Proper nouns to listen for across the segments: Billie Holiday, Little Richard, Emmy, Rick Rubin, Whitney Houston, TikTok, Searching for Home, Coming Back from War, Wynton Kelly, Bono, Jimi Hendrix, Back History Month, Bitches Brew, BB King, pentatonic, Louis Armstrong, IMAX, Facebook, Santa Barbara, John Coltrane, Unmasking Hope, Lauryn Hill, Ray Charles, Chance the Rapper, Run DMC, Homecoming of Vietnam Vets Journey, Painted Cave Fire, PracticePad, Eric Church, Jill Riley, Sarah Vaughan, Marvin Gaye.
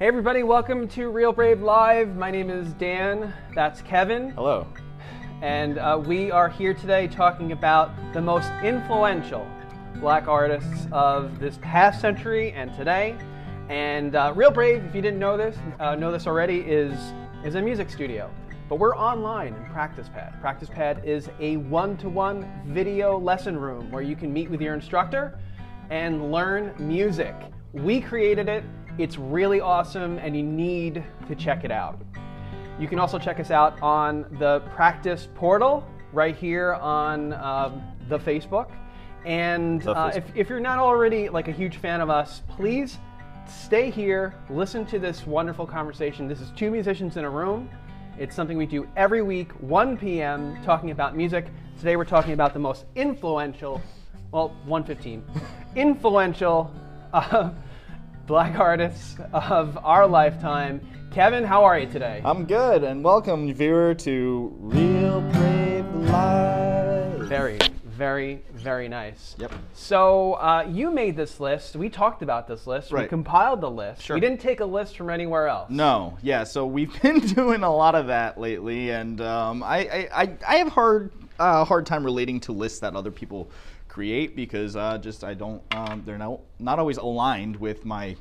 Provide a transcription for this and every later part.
Hey everybody, welcome to Real Brave Live. My name is Dan, that's Kevin. Hello. And we are here today talking about the most influential black artists of this past century and today. And Real Brave, if you didn't know this already, is a music studio. But we're online in PracticePad. PracticePad is a one-to-one video lesson room where you can meet with your instructor and learn music. We created it. It's really awesome, and you need to check it out. You can also check us out on the Practice portal right here on the Facebook. And if you're not already like a huge fan of us, please stay here, listen to this wonderful conversation. This is two musicians in a room. It's something we do every week, 1 p.m., talking about music. Today we're talking about the most influential, well, 1:15, influential black artists of our lifetime. Kevin, how are you today? I'm good, and welcome, viewer, to Real Brave Live. Very, very, very nice. Yep. So you made this list. We talked about this list. Right. We compiled the list. Sure. We didn't take a list from anywhere else. No. Yeah. So we've been doing a lot of that lately, and I have heard a hard time relating to lists that other people create because they're not always aligned with my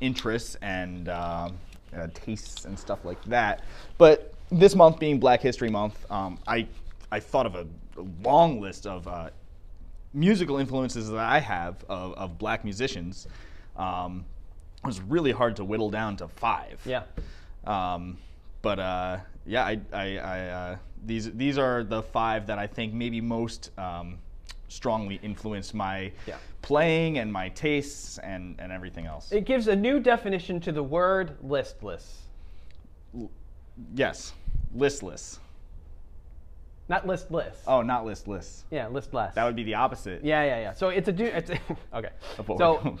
interests and tastes and stuff like that. But this month being Black History Month, I thought of a long list of musical influences that I have of black musicians. It was really hard to whittle down to 5. Yeah. These are the 5 that I think maybe most strongly influenced my playing and my tastes and everything else. It gives a new definition to the word listless. Yes, listless. Not listless. Oh, not listless. Yeah, listless. That would be the opposite. Yeah. So it's okay. So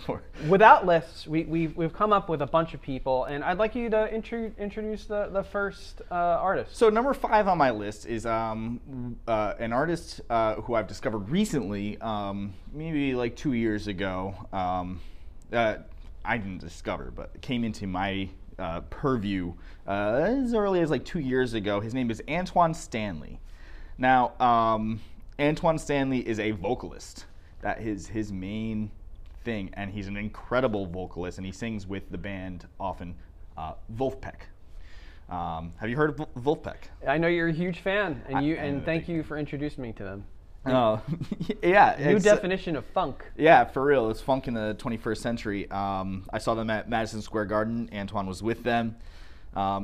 without lists, we've come up with a bunch of people, and I'd like you to introduce the first artist. So number 5 on my list is an artist who I've discovered recently, maybe like 2 years ago. I didn't discover, but came into my purview as early as like 2 years ago. His name is Antwaun Stanley. Now, Antwaun Stanley is a vocalist. That is his main thing, and he's an incredible vocalist, and he sings with the band often, Vulfpeck. Have you heard of Vulfpeck? I know you're a huge fan, and thank you for introducing me to them. Oh, yeah. New definition of funk. Yeah, for real. It's funk in the 21st century. I saw them at Madison Square Garden. Antwaun was with them.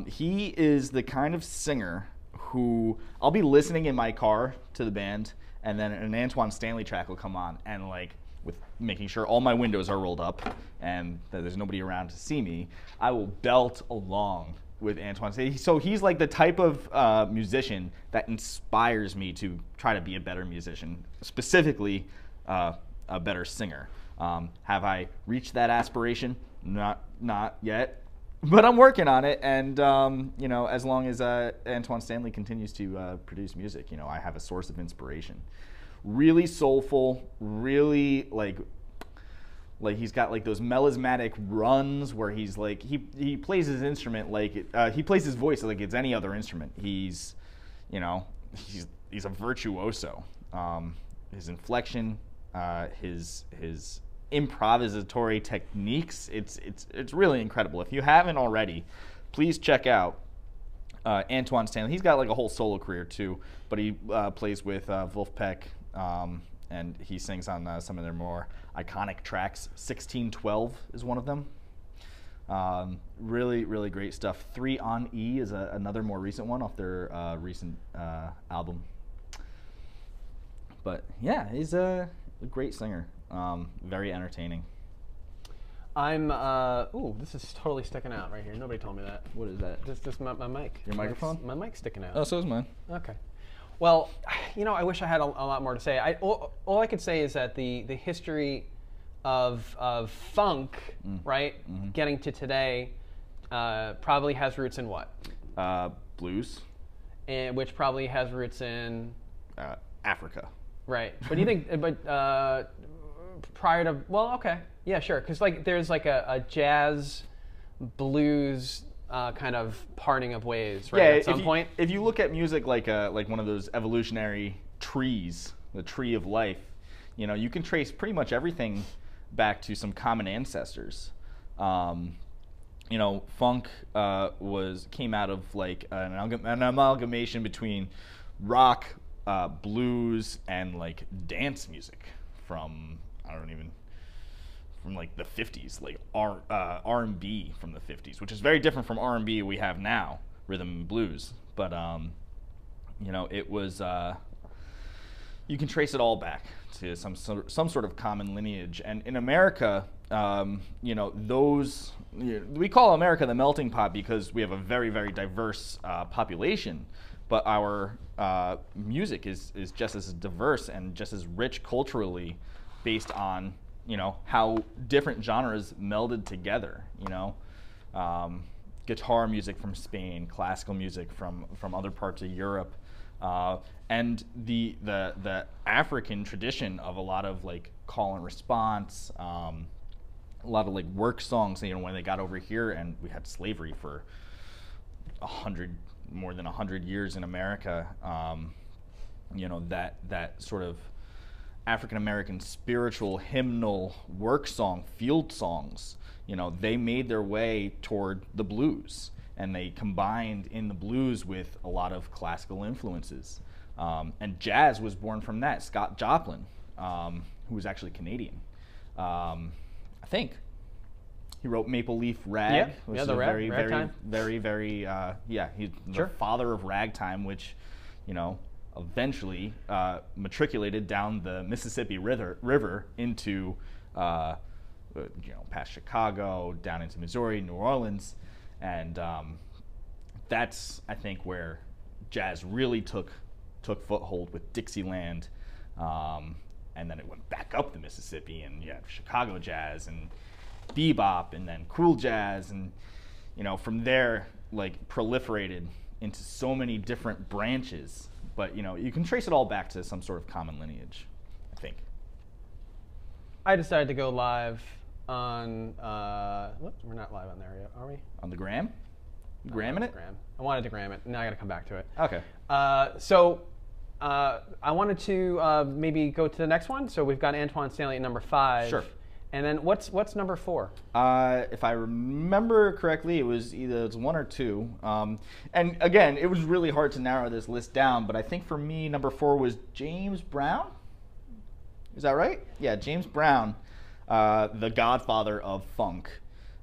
He is the kind of singer who I'll be listening in my car to the band, and then an Antwaun Stanley track will come on, and like with making sure all my windows are rolled up and that there's nobody around to see me, I will belt along with Antwaun Stanley. So he's like the type of musician that inspires me to try to be a better musician, specifically a better singer. Have I reached that aspiration? Not yet. But I'm working on it, and as long as Antwaun Stanley continues to produce music, I have a source of inspiration. Really soulful, really like he's got like those melismatic runs where he's like he plays his instrument he plays his voice like it's any other instrument. He's a virtuoso. His inflection, his improvisatory techniques, it's really incredible. If you haven't already, please check out Antwaun Stanley. He's got like a whole solo career too, but he plays with Vulfpeck, and he sings on some of their more iconic tracks. 1612 is one of them. Really, really great stuff. 3 on E is another more recent one off their recent album. But yeah, he's a great singer. Very entertaining. I'm this is totally sticking out right here. Nobody told me that. What is that? Just my mic. Your microphone? My mic's sticking out. Oh, so is mine. Okay. Well, I wish I had a lot more to say. All I could say is that the history of funk, right, getting to today, probably has roots in what? Blues. And which probably has roots in Africa. Right. But do you think? But prior to, well, okay, yeah, sure, because like there's like a jazz blues kind of parting of ways, right? Yeah, at some point. If you look at music like one of those evolutionary trees, the tree of life, you know, you can trace pretty much everything back to some common ancestors. You know, funk came out of like an amalgamation between rock, blues, and like dance music from from like the 50s, like R&B from the 50s, which is very different from R&B we have now, rhythm and blues. But you know, it was you can trace it all back to some sort of common lineage. And in America, you know, we call America the melting pot because we have a very, very diverse population, but our music is just as diverse and just as rich culturally, based on, you know, how different genres melded together. You know, guitar music from Spain, classical music from other parts of Europe, and the African tradition of a lot of like call and response. A lot of like work songs, you know, when they got over here and we had slavery for more than 100 years in America, you know, that sort of African American spiritual hymnal work song, field songs, you know, they made their way toward the blues, and they combined in the blues with a lot of classical influences. And jazz was born from that. Scott Joplin, who was actually Canadian, I think he wrote Maple Leaf Rag. Yep. Which, yeah, the ragtime. Very, very, yeah, he's the father of ragtime, which, you know, eventually matriculated down the Mississippi River into, you know, past Chicago, down into Missouri, New Orleans. And that's, I think, where jazz really took foothold with Dixieland. And then it went back up the Mississippi, and you had Chicago jazz and bebop, and then cool jazz, and you know, from there, like, proliferated into so many different branches. But you know, you can trace it all back to some sort of common lineage, I think. I decided to go live on whoops, we're not live on there yet, are we? On the gram? Gramming it? Gram. I wanted to gram it. Now I got to come back to it. Okay. So. I wanted to maybe go to the next one. So we've got Antwaun Stanley at number 5. Sure. And then what's number 4? If I remember correctly, it was either it's 1 or 2. And again, it was really hard to narrow this list down. But I think for me, number 4 was James Brown. Is that right? Yeah, James Brown, the godfather of funk.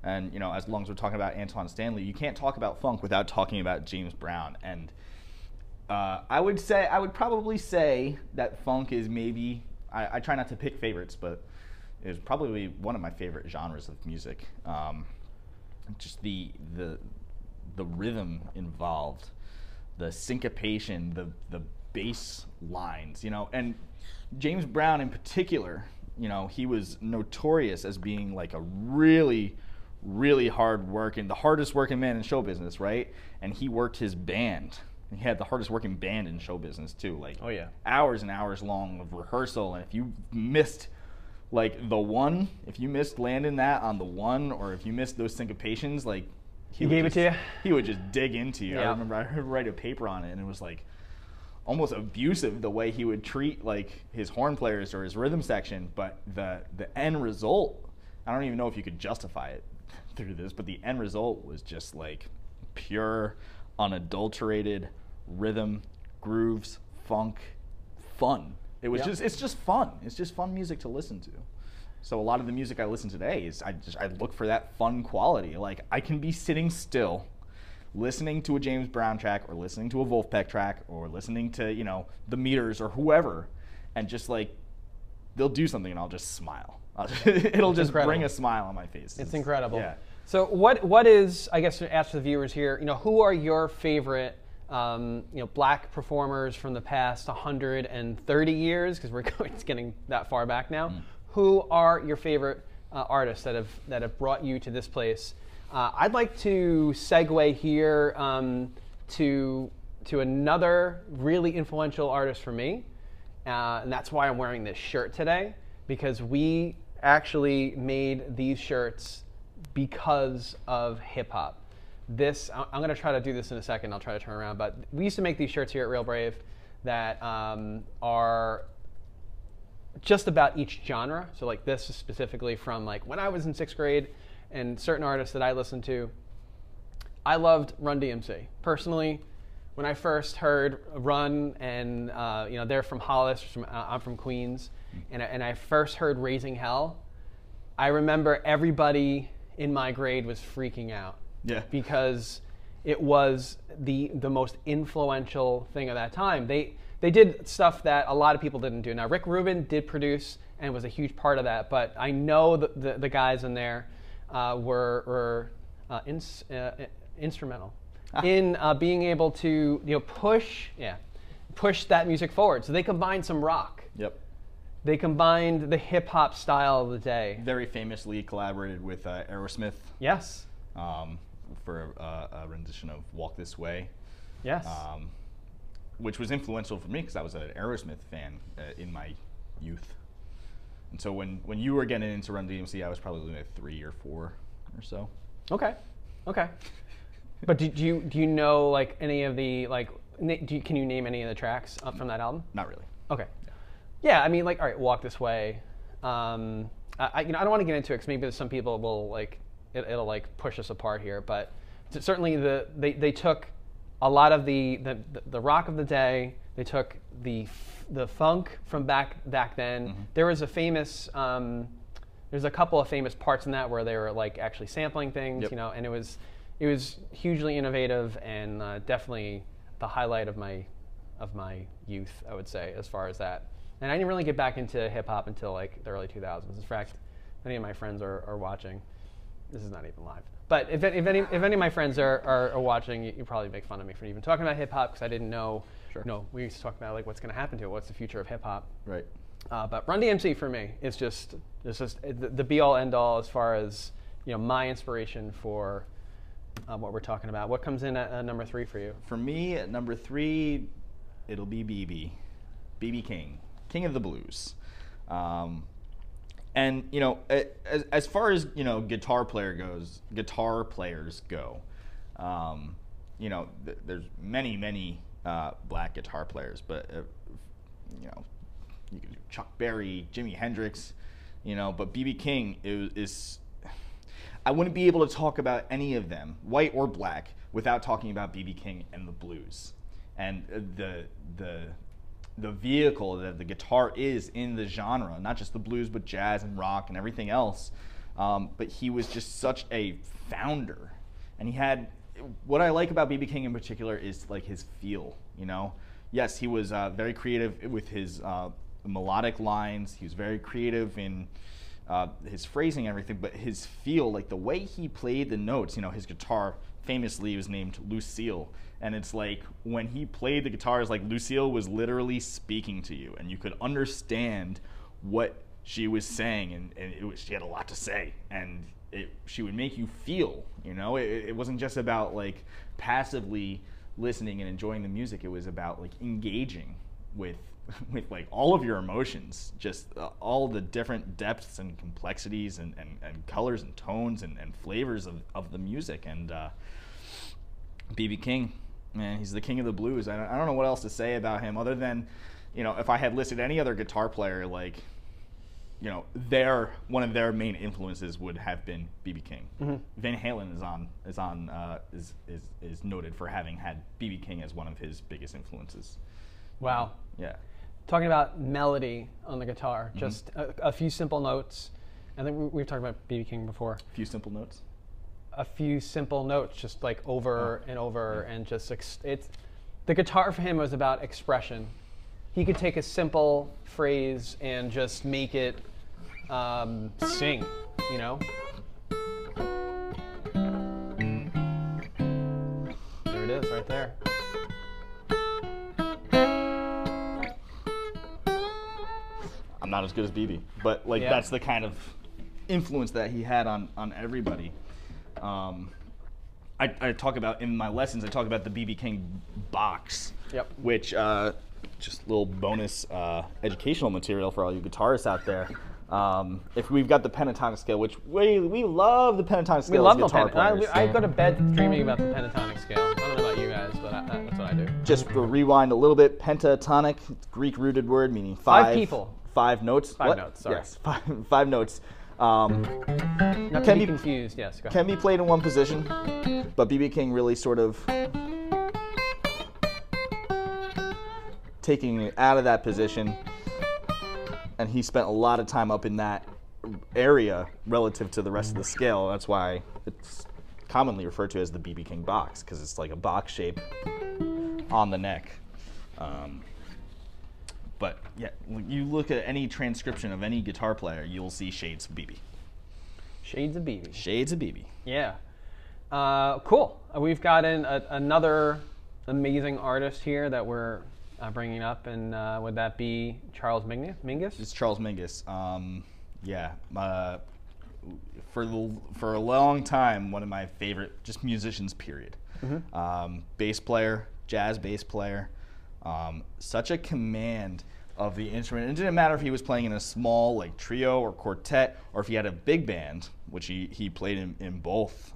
And you know, as long as we're talking about Antwaun Stanley, you can't talk about funk without talking about James Brown. And I would probably say that funk is maybe, I try not to pick favorites, but it was probably one of my favorite genres of music. Just the rhythm involved, the syncopation, the bass lines, you know, and James Brown in particular, you know, he was notorious as being like a really, really hard working, the hardest working man in show business, right? And he worked his band. He had the hardest working band in show business too, like, oh yeah, hours and hours long of rehearsal. And if you missed like the one, if you missed landing that on the one, or if you missed those syncopations, like he gave it to you, he would just dig into you. Yeah. I remember I wrote a paper on it, and it was like almost abusive the way he would treat like his horn players or his rhythm section. But the end result, I don't even know if you could justify it through this, but the end result was just like pure, unadulterated rhythm, grooves, funk, fun. It was, yep, it's just fun music to listen to. So a lot of the music I listen today is I look for that fun quality. Like, I can be sitting still listening to a James Brown track, or listening to a Vulfpeck track, or listening to, you know, the Meters or whoever, and just like they'll do something and I'll just smile. It'll just bring a smile on my face. It's incredible. Yeah. So what is, I guess, ask the viewers here, you know, who are your favorite you know, black performers from the past 130 years, because it's getting that far back now. Mm. Who are your favorite artists that have brought you to this place? I'd like to segue here to another really influential artist for me, and that's why I'm wearing this shirt today, because we actually made these shirts because of hip hop. This, I'm gonna try to do this in a second, I'll try to turn around, but we used to make these shirts here at Real Brave that are just about each genre. So like this is specifically from like when I was in 6th grade and certain artists that I listened to. I loved Run DMC. Personally, when I first heard Run, and you know, they're from Hollis, from, I'm from Queens, and I first heard Raising Hell, I remember everybody in my grade was freaking out. Yeah. Because it was the most influential thing of that time. They did stuff that a lot of people didn't do. Now, Rick Rubin did produce and was a huge part of that, but I know the guys in there were instrumental in being able to, you know, push that music forward. So they combined some rock. Yep. They combined the hip hop style of the day. Very famously collaborated with Aerosmith. Yes. For a rendition of Walk This Way. Yes. Which was influential for me because I was an Aerosmith fan in my youth. And so when you were getting into Run DMC, I was probably looking at 3 or 4 or so. Okay. Okay. But do you know like any of the like can you name any of the tracks from that album? Not really. Okay. Yeah, I mean, like, all right, Walk This Way. I don't want to get into it because maybe some people will like it'll like push us apart here, but certainly they took a lot of the rock of the day. They took the funk from back then. Mm-hmm. There was a famous there's a couple of famous parts in that where they were like actually sampling things, yep. You know, and it was hugely innovative and definitely the highlight of my youth, I would say, as far as that. And I didn't really get back into hip hop until like the early 2000s. In fact, many of my friends are watching. This is not even live. But if any of my friends are watching, you probably make fun of me for even talking about hip hop because I didn't know. Sure. You know, we used to talk about like what's going to happen to it, what's the future of hip hop. Right. But Run DMC for me is just the be all end all as far as, you know, my inspiration for what we're talking about. What comes in at number 3 for you? For me, at number 3, it'll be BB King, King of the Blues. And, you know, as far as, you know, guitar players go, you know, there's many black guitar players, but you know, you can do Chuck Berry, Jimi Hendrix, you know, but BB King is I wouldn't be able to talk about any of them, white or black, without talking about BB King and the blues and the vehicle that the guitar is in the genre, not just the blues, but jazz and rock and everything else. But he was just such a founder, and he had, what I like about BB King in particular is like his feel, you know? Yes, he was very creative with his melodic lines. He was very creative in his phrasing and everything, but his feel, like the way he played the notes, you know, his guitar famously was named Lucille. And it's like when he played the guitars, like Lucille was literally speaking to you, and you could understand what she was saying, and she had a lot to say, and she would make you feel, you know? It wasn't just about like passively listening and enjoying the music. It was about like engaging with like all of your emotions, just all the different depths and complexities and colors and tones and flavors of the music. And BB King, man, he's the king of the blues. I don't know what else to say about him other than, you know, if I had listed any other guitar player, like, you know, one of their main influences would have been BB King. Mm-hmm. Van Halen is noted for having had BB King as one of his biggest influences. Wow. Yeah. Talking about melody on the guitar, mm-hmm. Just a few simple notes. I think we've talked about BB King before. A few simple notes? A few simple notes, just like over and over, and just it's the guitar for him was about expression. He could take a simple phrase and just make it sing, you know? There it is, right there. I'm not as good as BB, but like, yeah. That's the kind of influence that he had on everybody. I talk about, in my lessons, I talk about the BB King box, yep. Which, just a little bonus educational material for all you guitarists out there. If we've got the pentatonic scale, which we love the pentatonic scale. We love the pentatonic. I go to bed dreaming about the pentatonic scale. I don't know about you guys, but that's what I do. Just rewind a little bit. Pentatonic, Greek-rooted word meaning five. Five people. Five notes. Five notes. Sorry. Yes, five notes. Not to be confused. Yes. Go ahead. Can be played in one position, but BB King really sort of taking it out of that position, and he spent a lot of time up in that area relative to the rest of the scale. That's why it's commonly referred to as the BB King box, because it's like a box shape on the neck. But yeah, when you look at any transcription of any guitar player, you'll see shades of BB. Shades of BB. Shades of BB. Yeah. Cool. We've got another amazing artist here that we're bringing up, and would that be Charles Mingus? It's Charles Mingus. For a long time, one of my favorite just musicians, period. Mm-hmm. Bass player, jazz bass player. Such a command of the instrument. It didn't matter if he was playing in a small like trio or quartet, or if he had a big band, which he played in both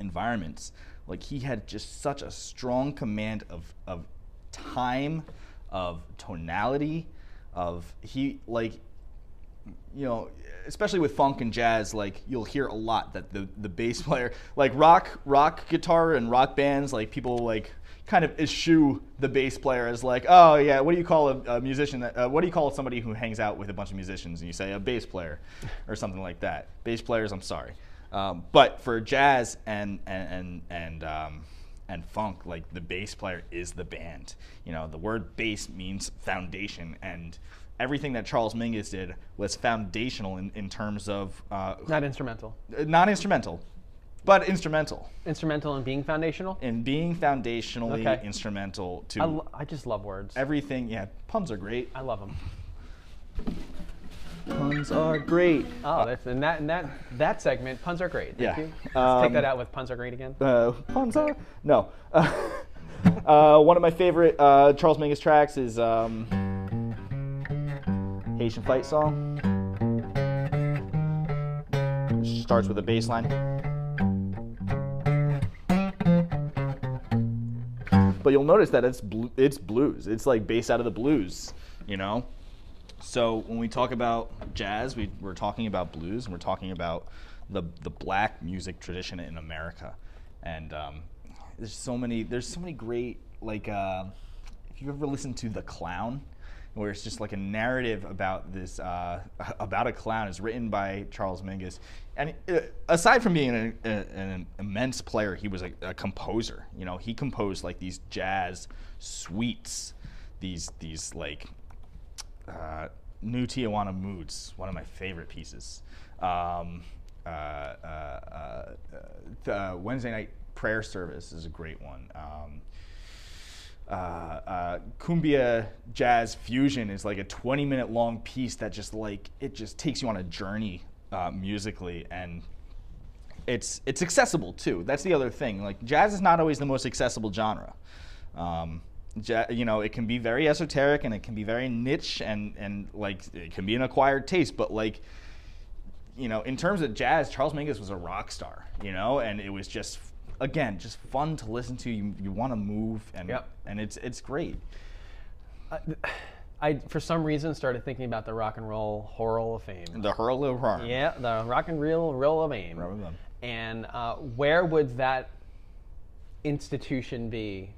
environments. Like, he had just such a strong command of time, of tonality, especially with funk and jazz, like, you'll hear a lot that the bass player, like rock guitar and rock bands, like people like kind of eschew the bass player as like, oh yeah, what do you call a musician? What do you call somebody who hangs out with a bunch of musicians? And you say a bass player, or something like that. Bass players, I'm sorry, but for jazz and funk, like, the bass player is the band. You know, the word bass means foundation, and everything that Charles Mingus did was foundational in terms of not instrumental. But instrumental. Instrumental in being foundational? In being foundationally instrumental to... I just love words. Everything, yeah. Puns are great. I love them. Puns are great. Oh, in that segment, puns are great. Thank you. Let's take that out with puns are great again. Puns are... No. One of my favorite Charles Mingus tracks is Haitian Fight Song. It starts with a bass line. But you'll notice that it's blues. It's like bass out of the blues, you know? So when we talk about jazz, we're talking about blues, and we're talking about the black music tradition in America. And there's so many great, like, if you ever listen to The Clown, where it's just like a narrative about this, about a clown, is written by Charles Mingus. And aside from being an immense player, he was a composer. You know, he composed like these jazz suites, these like New Tijuana Moods, one of my favorite pieces. The Wednesday Night Prayer Service is a great one. Cumbia jazz fusion is like a 20-minute long piece that just like, it just takes you on a journey musically, and it's accessible too. That's the other thing. Like, jazz is not always the most accessible genre. You know, it can be very esoteric, and it can be very niche, and like, it can be an acquired taste, but like, you know, in terms of jazz, Charles Mingus was a rock star, you know, and it was just, again, just fun to listen to. You want to move, and and it's great. I for some reason started thinking about the Rock and Roll Hall of Fame. The Hall of Fame. Yeah, the Rock and Roll Hall of Fame. And where would that institution be?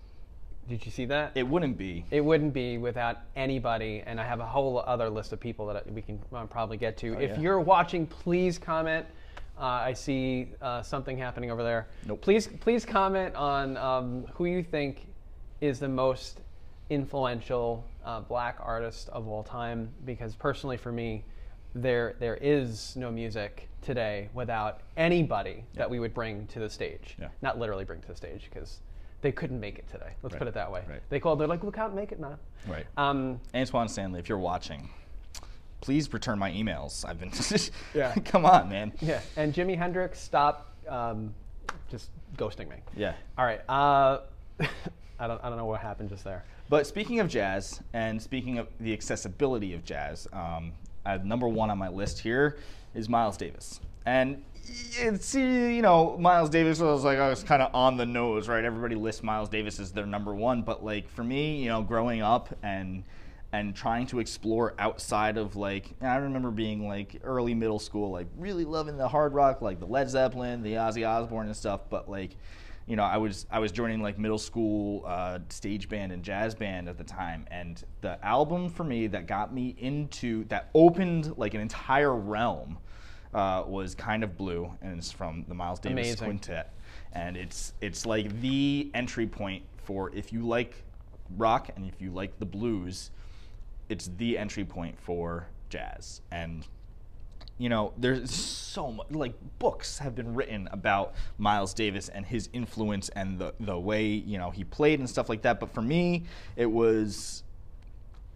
Did you see that? It wouldn't be. It wouldn't be without anybody, and I have a whole other list of people that we can probably get to. Oh, if you're watching, please comment. I see something happening over there. Nope. Please comment on who you think is the most influential black artist of all time, because personally for me, there is no music today without anybody that we would bring to the stage. Yeah. Not literally bring to the stage, because they couldn't make it today. Let's put it that way. Right. They called, they're like, we can't make it now. Right. Antwaun Stanley, if you're watching, please return my emails. I've been, come on, man. Yeah, and Jimi Hendrix, stop just ghosting me. Yeah. All right. I don't know what happened just there. But speaking of jazz, and speaking of the accessibility of jazz, number one on my list here is Miles Davis. And it's, you know, Miles Davis was like, I was kind of on the nose, right? Everybody lists Miles Davis as their number one, but like for me, you know, growing up and trying to explore outside of like, and I remember being like early middle school, like really loving the hard rock, like the Led Zeppelin, the Ozzy Osbourne and stuff, but like, you know, I was joining like middle school stage band and jazz band at the time, and the album for me that got me into, that opened like an entire realm was Kind of Blue, and it's from the Miles Davis Quintet. And it's like the entry point for, if you like rock and if you like the blues, it's the entry point for jazz. And you know, there's so much, like books have been written about Miles Davis and his influence and the way, you know, he played and stuff like that. But for me, it was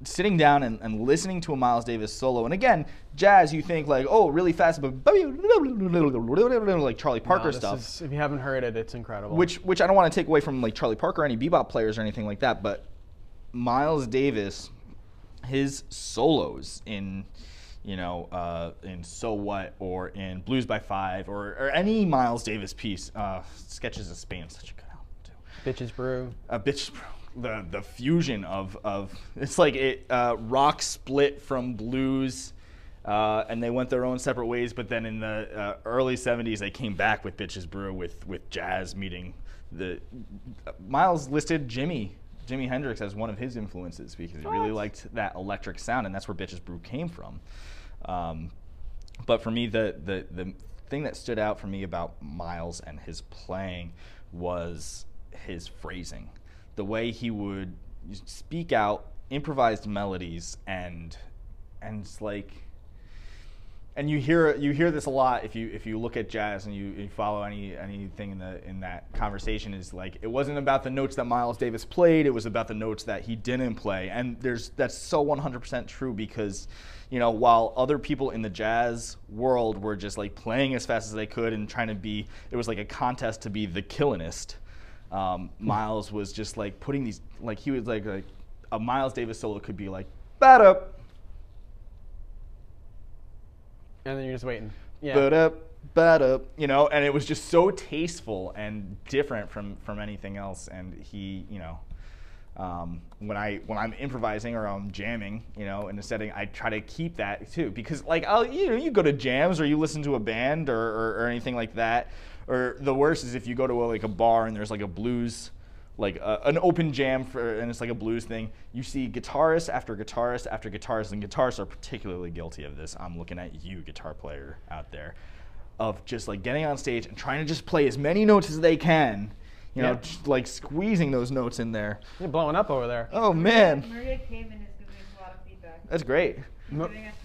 sitting down and listening to a Miles Davis solo. And again, jazz, you think like, oh, really fast, but like Charlie Parker stuff. Is, if you haven't heard it, it's incredible. Which I don't want to take away from like Charlie Parker or any bebop players or anything like that, but Miles Davis, his solos in, you know, in So What or in Blues by Five or any Miles Davis piece. Sketches of Spain, such a good album too. Bitches Brew. Bitches Brew. The fusion of it's like it rock split from blues, and they went their own separate ways. But then in the early '70s, they came back with Bitches Brew with jazz meeting the Miles listed Jimi Hendrix as one of his influences because he really liked that electric sound, and that's where Bitches Brew came from. But for me, the thing that stood out for me about Miles and his playing was his phrasing, the way he would speak out improvised melodies, and it's like, and you hear this a lot if you look at jazz and you follow anything in that conversation, is like it wasn't about the notes that Miles Davis played, it was about the notes that he didn't play. And that's so 100% true, because you know, while other people in the jazz world were just like playing as fast as they could and trying to be, it was like a contest to be the killinest, Miles was just like putting these, like he was like a Miles Davis solo could be like, bat up. And then you're just waiting. Yeah. Bat up, you know, and it was just so tasteful and different from anything else. And he, you know, when I'm improvising or I'm jamming, you know, in a setting, I try to keep that too, because like, you know, you go to jams or you listen to a band or anything like that. Or the worst is if you go to a bar and there's like a blues, like an open jam for, and it's like a blues thing. You see guitarist after guitarist after guitarist, and guitarists are particularly guilty of this. I'm looking at you, guitar player out there, of just like getting on stage and trying to just play as many notes as they can. You know, just like squeezing those notes in there. You're blowing up over there. Oh man. Maria came in and is giving us a lot of feedback. That's great.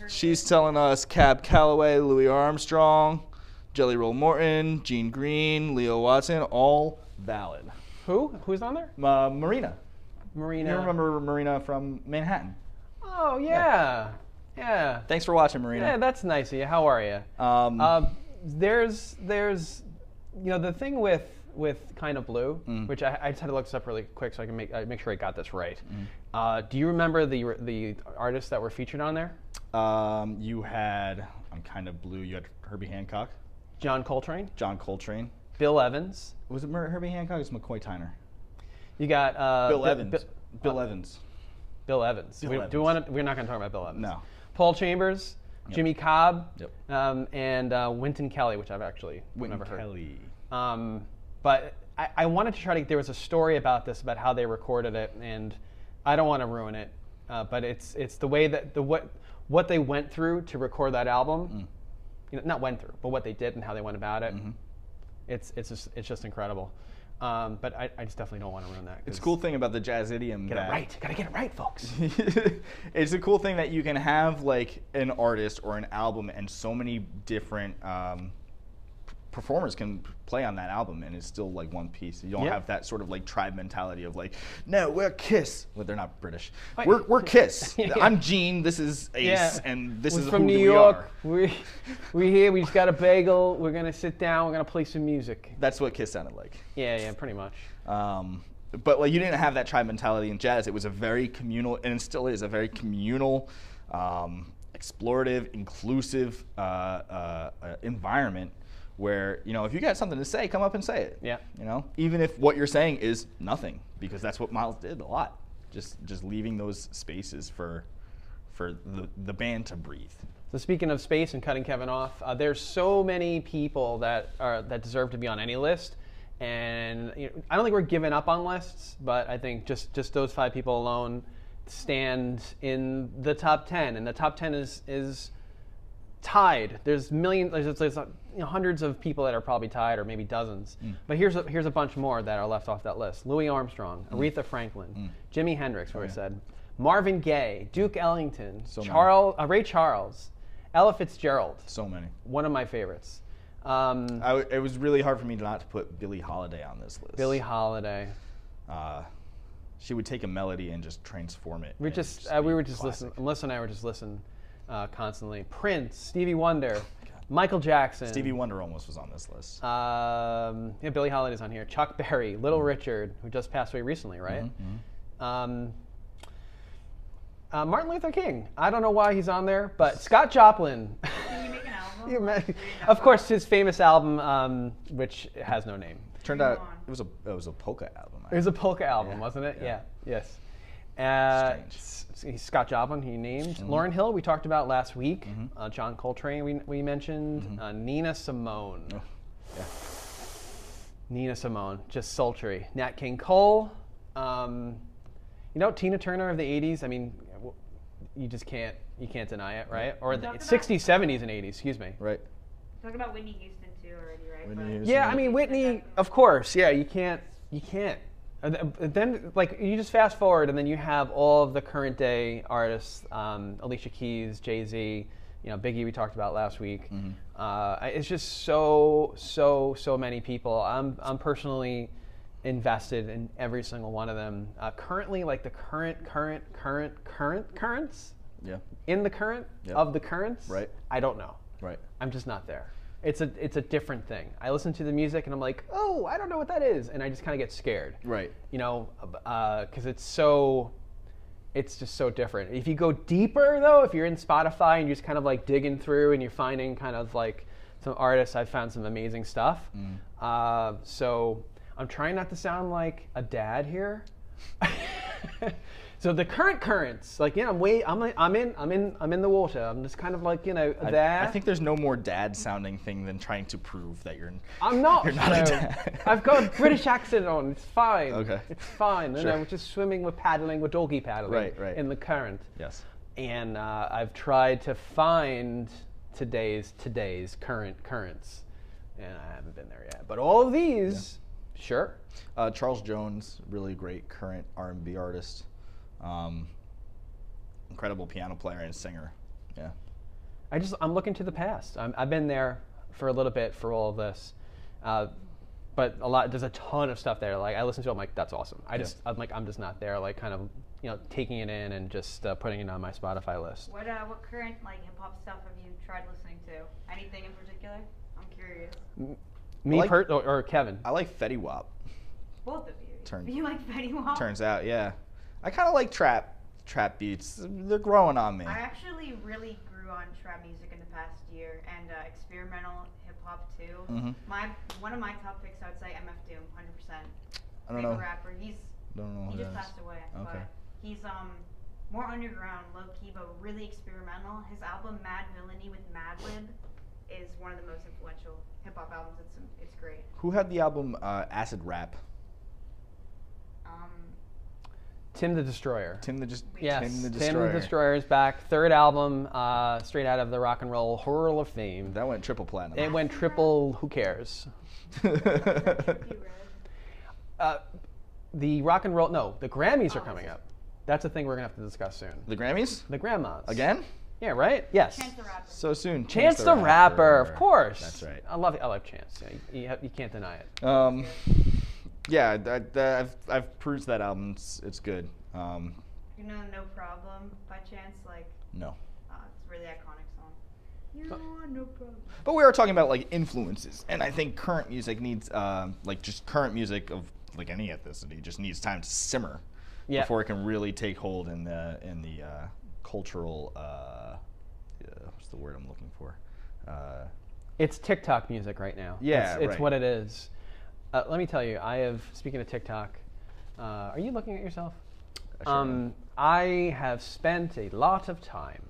She's telling us Cab Calloway, Louis Armstrong, Jelly Roll Morton, Gene Green, Leo Watson, all valid. Who's on there? Marina. You remember Marina from Manhattan? Oh, yeah. Thanks for watching, Marina. Yeah, that's nice of you. How are you? There's, you know, the thing with Kind of Blue, which I just had to look this up really quick so I can make sure I got this right. Do you remember the artists that were featured on there? You had, on Kind of Blue, you had Herbie Hancock. John Coltrane. Bill Evans. Was it Herbie Hancock? It's McCoy Tyner. You got Bill Evans. We're not going to talk about Bill Evans. No. Paul Chambers, Jimmy Cobb, and Wynton Kelly, which I've actually never heard. Wynton Kelly. But I wanted to try to. There was a story about this, about how they recorded it, and I don't want to ruin it. But it's the way that what they went through to record that album. You know, not went through, but what they did and how they went about it. It's just incredible. But I just definitely don't want to ruin that. It's a cool thing about the jazz idiom. Get it right. Gotta get it right, folks. It's a cool thing that you can have like an artist or an album, and so many different performers can play on that album, and it's still like one piece. You don't have that sort of like tribe mentality of like, no, we're Kiss. Well, they're not British. We're Kiss. I'm Gene. This is Ace, and this is from New York. We here. We just got a bagel. We're gonna sit down. We're gonna play some music. That's what Kiss sounded like. Yeah, pretty much. But like, you didn't have that tribe mentality in jazz. It was a very communal, and it still is a very communal explorative, inclusive environment where, you know, if you got something to say, come up and say it. Yeah. You know, even if what you're saying is nothing, because that's what Miles did a lot. Just leaving those spaces for the band to breathe. So speaking of space and cutting Kevin off, there's so many people that are that deserve to be on any list. And you know, I don't think we're giving up on lists, but I think just those 5 people alone stand in the top 10, and the top 10 is tied. There's millions, there's you know, hundreds of people that are probably tied, or maybe dozens. Mm. But here's a bunch more that are left off that list: Louis Armstrong, Aretha Franklin, Jimi Hendrix, where we said, Marvin Gaye, Duke Ellington, Ray Charles, Ella Fitzgerald. So many. One of my favorites. It was really hard for me not to put Billie Holiday on this list. Billie Holiday. She would take a melody and just transform it. Melissa and I were just listening constantly. Prince, Stevie Wonder, Michael Jackson. Stevie Wonder almost was on this list. Yeah, Billie Holiday's on here. Chuck Berry, Little Richard, who just passed away recently, right? Mm-hmm. Martin Luther King. I don't know why he's on there, but Scott Joplin. Can you make an album? Of course, his famous album, which has no name. Turned out it was a polka album. It was a polka album, wasn't it? Yeah. Yes. Scott Joplin, he named. Lauryn Hill, we talked about last week. John Coltrane, we mentioned. Nina Simone. Oh. Yeah. Nina Simone, just sultry. Nat King Cole. You know, Tina Turner of the 80s, I mean, you just can't deny it, right? Or the 60s, 70s, and 80s, excuse me. Right. Talk about Whitney Houston, too, already, right? Yeah, I mean, Whitney, of course, yeah, you can't. Then, like, you just fast forward, and then you have all of the current day artists, Alicia Keys, Jay-Z, you know, Biggie we talked about last week. It's just so many people. I'm personally invested in every single one of them. Currently, like the currents. Yeah. In the current of the currents. Right. I don't know. Right. I'm just not there. It's a different thing. I listen to the music and I'm like, oh, I don't know what that is, and I just kind of get scared. Right. You know, because it's just so different. If you go deeper though, if you're in Spotify and you're just kind of like digging through and you're finding kind of like some artists, I've found some amazing stuff. So. I'm trying not to sound like a dad here. So the currents, like yeah, I'm in the water. I'm just kind of like, you know, there. I think there's no more dad sounding thing than trying to prove that you're not a dad. I've got a British accent on. It's fine. Okay. It's fine. Sure. We're just swimming, we're doggy paddling in the current. Yes. And I've tried to find today's currents, and I haven't been there yet. But all of these. Yeah. Sure. Charles Jones, really great current R&B artist, incredible piano player and singer. Yeah. I'm looking to the past. I've been there for a little bit for all of this, but there's a ton of stuff there. Like I listen to it, I'm like, that's awesome. I'm just not there. Like kind of, you know, taking it in and just putting it on my Spotify list. What current like hip hop stuff have you tried listening to? Anything in particular? I'm curious. Or Kevin? I like Fetty Wap. Both of you. You like Fetty Wap? Turns out, yeah. I kind of like trap beats. They're growing on me. I actually really grew on trap music in the past year, and experimental hip-hop, too. One of my top picks, I would say MF Doom, 100%. I don't know. Favorite rapper. He just passed away. Okay. But he's more underground, low-key, but really experimental. His album, Madvillainy with Madlib, is one of the most influential hip-hop albums. It's great. Who had the album Acid Rap? Tim the Destroyer. Tim the Destroyer is back. Third album, straight out of the Rock and Roll Hall of Fame. That went triple platinum. It went triple who cares. The Grammys are coming up. That's a thing we're going to have to discuss soon. The Grammys? The Grandmas. Again? Yeah, right? Yes. Chance the Rapper. So soon. Chance the Rapper, of course. That's right. I love Chance. Yeah, you can't deny it. Yeah, I've perused that album. It's good. You know No Problem by Chance? Like, no. It's a really iconic song. You know No Problem. But we are talking about, like, influences. And I think current music needs, just current music of, like, any ethnicity just needs time to simmer before it can really take hold in the cultural What's the word I'm looking for? It's TikTok music right now. Yeah, it's right. What it is. Let me tell you, I have, speaking of TikTok, are you looking at yourself? Sure am. I have spent a lot of time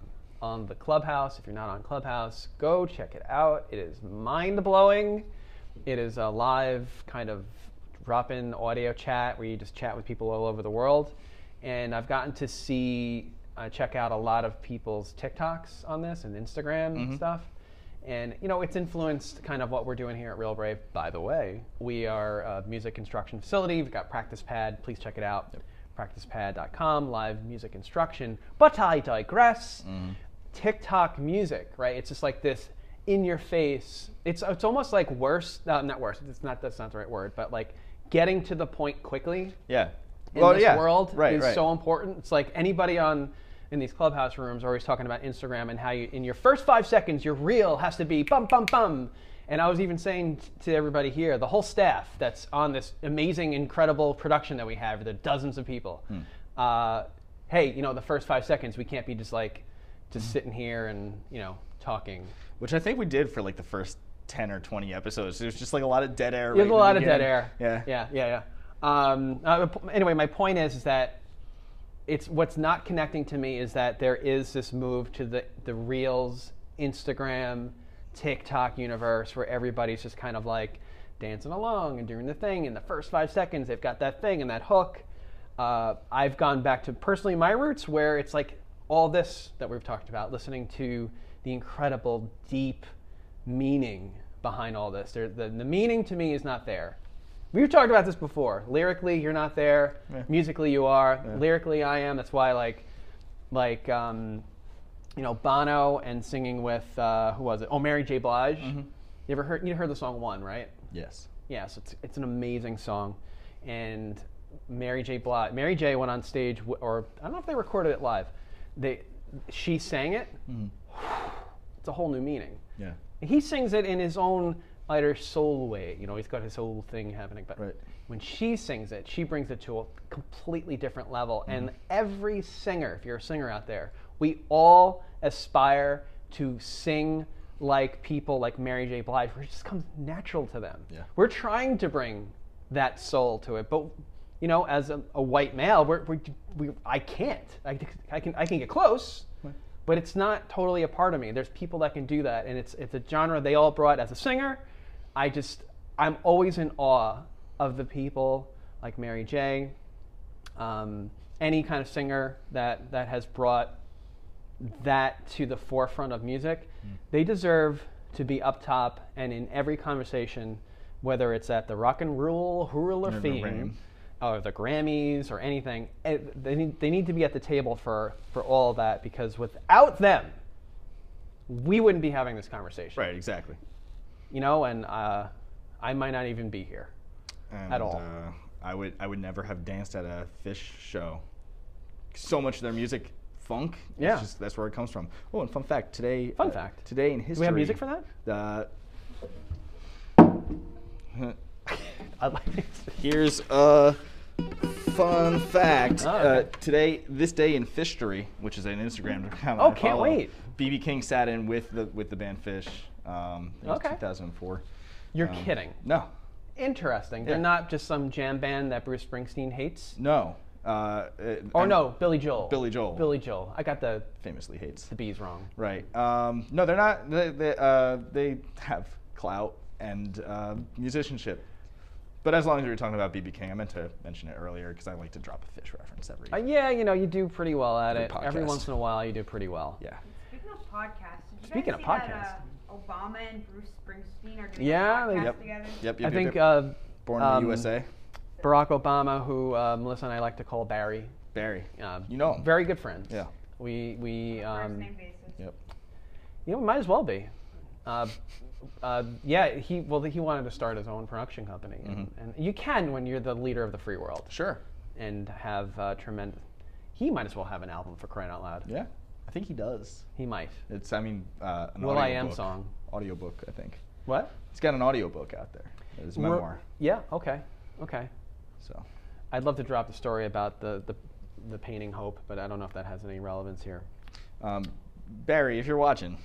on the Clubhouse. If you're not on Clubhouse, go check it out. It is mind-blowing. It is a live kind of drop-in audio chat where you just chat with people all over the world. And I've gotten to see, check out a lot of people's TikToks on this and Instagram and stuff. And, you know, it's influenced kind of what we're doing here at Real Brave. By the way, we are a music instruction facility. We've got PracticePad. Please check it out. Yep. PracticePad.com, live music instruction. But I digress. TikTok music, right? It's just like this in-your-face. It's almost like worse. Not worse. That's not the right word. But, like, getting to the point quickly in this world is so important. It's like anybody on... in these Clubhouse rooms are always talking about Instagram and how you, in your first 5 seconds, your reel has to be bum, bum, bum. And I was even saying to everybody here, the whole staff that's on this amazing, incredible production that we have, the dozens of people, hey, you know, the first 5 seconds, we can't be just like, just sitting here and, you know, talking. Which I think we did for like the first 10 or 20 episodes. There's just like a lot of dead air. There's a lot of dead air. Yeah. Anyway, my point is that it's what's not connecting to me is that there is this move to the Reels, Instagram, TikTok universe where everybody's just kind of like dancing along and doing the thing. In the first 5 seconds, they've got that thing and that hook. I've gone back to personally my roots where it's like all this that we've talked about, listening to the incredible deep meaning behind all this. The meaning to me is not there. We've talked about this before. Lyrically, you're not there. Yeah. Musically, you are. Yeah. Lyrically, I am. That's why, you know, Bono and singing with who was it? Oh, Mary J. Blige. You ever heard? You heard the song "One," right? Yes. Yeah, so it's an amazing song, and Mary J. Blige. Mary J. went on stage, or I don't know if they recorded it live. She sang it. It's a whole new meaning. Yeah. He sings it in his own lighter soul way, you know, he's got his whole thing happening, but when she sings it, she brings it to a completely different level. And every singer, if you're a singer out there, we all aspire to sing like people like Mary J. Blige, where it just comes natural to them. Yeah. We're trying to bring that soul to it, but you know, as a white male, I can't. I can get close. But it's not totally a part of me. There's people that can do that, and it's a genre they all brought as a singer. I'm always in awe of the people like Mary J, any kind of singer that has brought that to the forefront of music. They deserve to be up top and in every conversation, whether it's at the Rock and Roll Hall of Fame or the Grammys or anything. They need to be at the table for all of that, because without them, we wouldn't be having this conversation. Right, exactly. You know, and I might not even be here at all. I would never have danced at a Phish show. So much of their music, funk. Yeah, that's where it comes from. Oh, and fun fact today in history. Do we have music for that? Here's a fun fact. Today, this day in Phish-tory, which is an Instagram account. Oh, can't wait! BB King sat in with the band Phish. It was 2004. You're kidding? No. Interesting. They're not just some jam band that Bruce Springsteen hates. No. Billy Joel. Billy Joel. I got the famously hates the B's wrong. Right. No, they're not. They have clout and musicianship. But as long as we were talking about BB King, I meant to mention it earlier because I like to drop a Phish reference every. Yeah, you know, you do pretty well at it. Podcast. Every once in a while, you do pretty well. Yeah. Speaking of podcasts, did you guys see that Obama and Bruce Springsteen are doing a podcast together? Yep. I think Born in the USA. Barack Obama, who Melissa and I like to call Barry. Barry. You know him. Very good friends. Yeah. We. First name basis. Yep. You know, we might as well be. He wanted to start his own production company, and you can when you're the leader of the free world. Sure. And have tremendous. He might as well have an album, for crying out loud. Yeah, I think he does. He might. It's an Will I Am song. Audiobook, I think. What? He's got an audiobook out there. His memoir. Yeah. Okay. So, I'd love to drop the story about the painting Hope, but I don't know if that has any relevance here. Barry, if you're watching.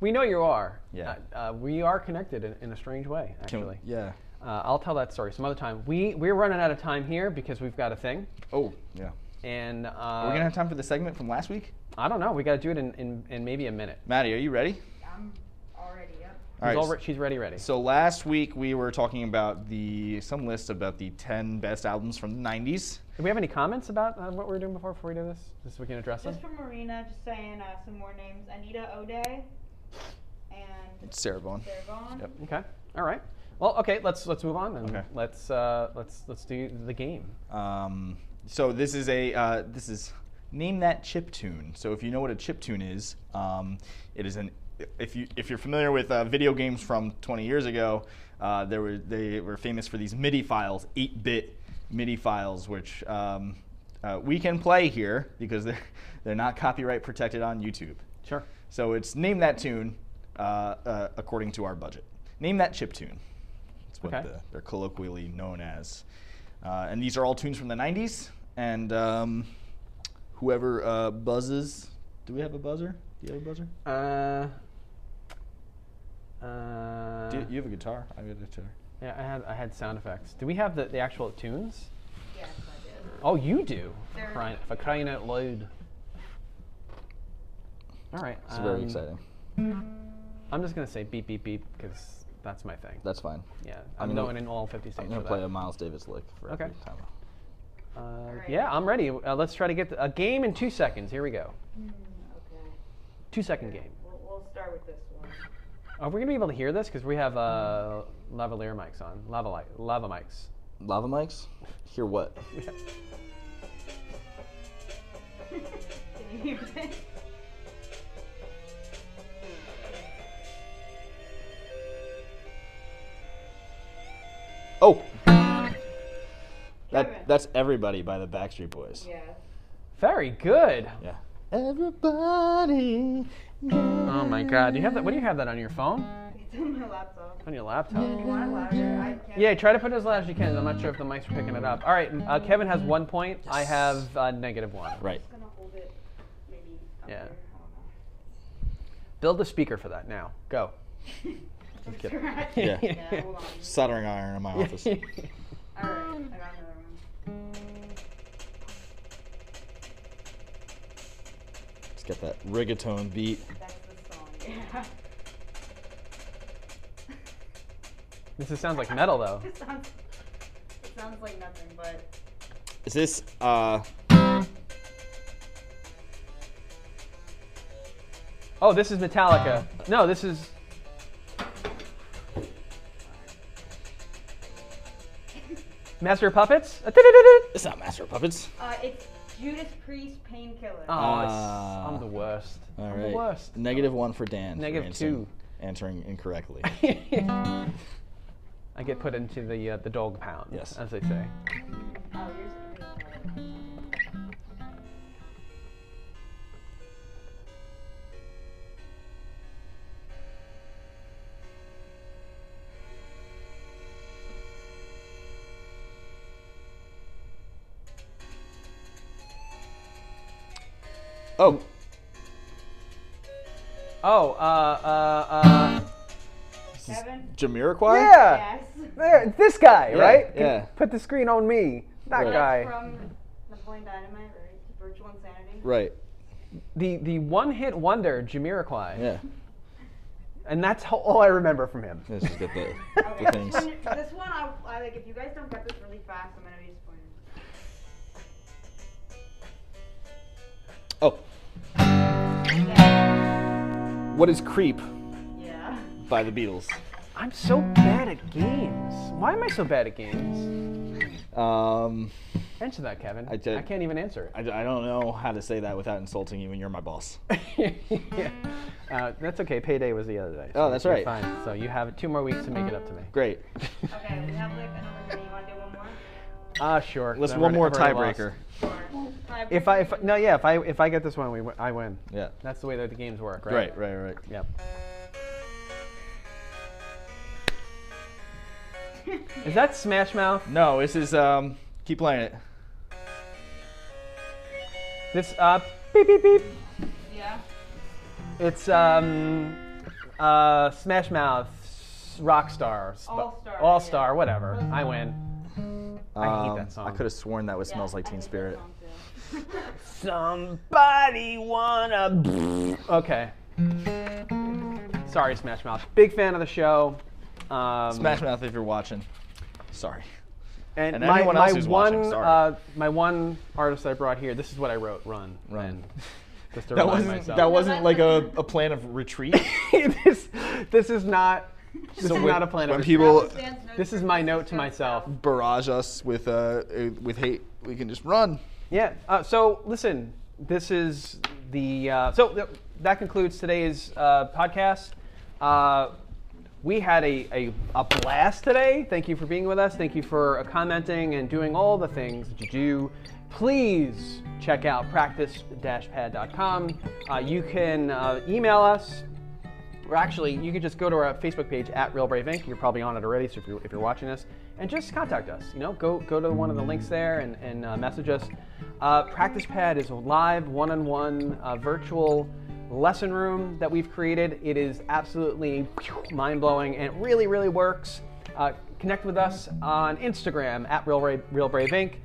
We know you are. Yeah. We are connected in a strange way, actually. Yeah. I'll tell that story some other time. We're running out of time here because we've got a thing. Oh, yeah. And are we gonna have time for the segment from last week? I don't know. We got to do it in maybe a minute. Maddie, are you ready? I'm already up. All right. She's ready. So last week we were talking about some list about the 10 best albums from the 90s. Do we have any comments about what we were doing before we do this? Just so we can address it. Just from Marina, just saying some more names: Anita O'Day and Sarah Vaughan. Yep. Okay. All right. Well, okay. Let's move on then. Okay. Let's do the game. So this is name that chiptune. So if you know what a chiptune is, it is an if you're familiar with video games from 20 years ago, they were famous for these MIDI files, 8-bit MIDI files, which we can play here because they're not copyright protected on YouTube. Sure. So it's name that tune according to our budget. Name that chiptune. That's what they're colloquially known as. And these are all tunes from the 90s. And whoever buzzes, do we have a buzzer? Do you have a buzzer? You have a guitar? I have a guitar. Yeah, I had sound effects. Do we have the actual tunes? Yes, I do. Oh, you do? For crying out loud. All right. It's very exciting. I'm just going to say beep, beep, beep, because that's my thing. That's fine. Yeah, I'm going in all 50 states. I'm going to play a Miles Davis lick for every time. Right. Yeah, I'm ready. Let's try to get a game in 2 seconds. Here we go. Okay. 2-second game. We'll start with this one. Are we going to be able to hear this? Because we have lavalier mics on. Lava mics. Lava mics? Hear what? Yeah. Can you hear this? Oh, that's Everybody by the Backstreet Boys. Yeah. Very good. Yeah. Everybody. Oh my God! You have that? What do you have that on your phone? It's on my laptop. On your laptop. You want louder? Yeah. Try to put it as loud as you can. I'm not sure if the mics are picking it up. All right. Kevin has 1 point. Yes. I have -1. Right. I'm just gonna hold it maybe up there. Yeah. Build a speaker for that now. Go. Yeah. Yeah, hold on. Soldering iron in my office. All right, I got another one. Just get that reggaeton beat. That's the song, yeah. This sounds like metal, though. It sounds like nothing, but... Is this, Oh, this is Metallica. No, this is... Master of Puppets? It's not Master of Puppets. It's Judas Priest, Painkiller. Oh, I'm the worst. All right. I'm the worst. -1 for Dan. -2. Answering incorrectly. I get put into the dog pound, yes, as they say. Oh, oh. Oh, Jamiroquai? Yeah. Yes. There, this guy, yeah, right? Yeah. Put the screen on me. That guy. From Napoleon Dynamite, right? Virtual Insanity. Right. The one-hit wonder, Jamiroquai. Yeah. And that's all I remember from him. Let's just get the things. This one, I like. If you guys don't get this really fast, I'm going to be disappointed. Oh. Yeah. What is Creep? Yeah. By the Beatles. I'm so bad at games. Why am I so bad at games? Answer that, Kevin. I can't even answer it. I don't know how to say that without insulting you, and you're my boss. Yeah. That's okay. Payday was the other day. So that's right. Fine. So you have 2 more weeks to make it up to me. Great. Okay. We have like another thing. You want to do one more? Sure. Let's one more tiebreaker. If I get this one, I win. Yeah. That's the way that the games work, right? Right. Yep. Is that Smash Mouth? No, this is keep playing it. This beep beep beep. Yeah. It's Smash Mouth, Rockstar, All Star, yeah. Whatever. I win. I hate that song. I could have sworn that was Smells Like Teen Spirit. Somebody wanna. Okay. Sorry, Smash Mouth. Big fan of the show. Smash Mouth, if you're watching. Sorry. And anyone else who's watching. Sorry. My one artist I brought here. This is what I wrote. Run. Just to remind myself. That wasn't like a plan of retreat. This is not. This is not a plan of retreat. This is my note to myself. Barrage us with hate. We can just run. Yeah. So listen. This is the. That concludes today's podcast. We had a blast today. Thank you for being with us. Thank you for commenting and doing all the things that you do. Please check out practice-pad.com. You can email us, or actually, you can just go to our Facebook page at Real Brave Inc. You're probably on it already, so if you're watching this, and just contact us. You know, go to one of the links there and message us. PracticePad is a live one-on-one virtual lesson room that we've created. It is absolutely mind-blowing and it really, really works. Connect with us on Instagram at Real Brave Inc.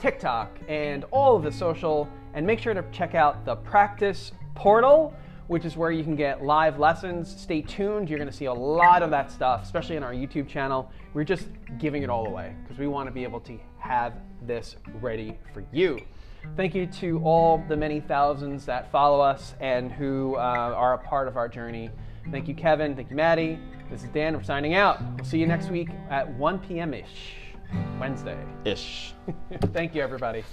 TikTok and all of the social, and make sure to check out the practice portal, which is where you can get live lessons. Stay tuned. You're going to see a lot of that stuff, especially on our YouTube channel. We're just giving it all away because we want to be able to have this ready for you. Thank you to all the many thousands that follow us and who are a part of our journey. Thank you, Kevin. Thank you, Maddie. This is Dan. We're signing out. We'll see you next week at 1 p.m. ish. Wednesday. Ish. Thank you, everybody.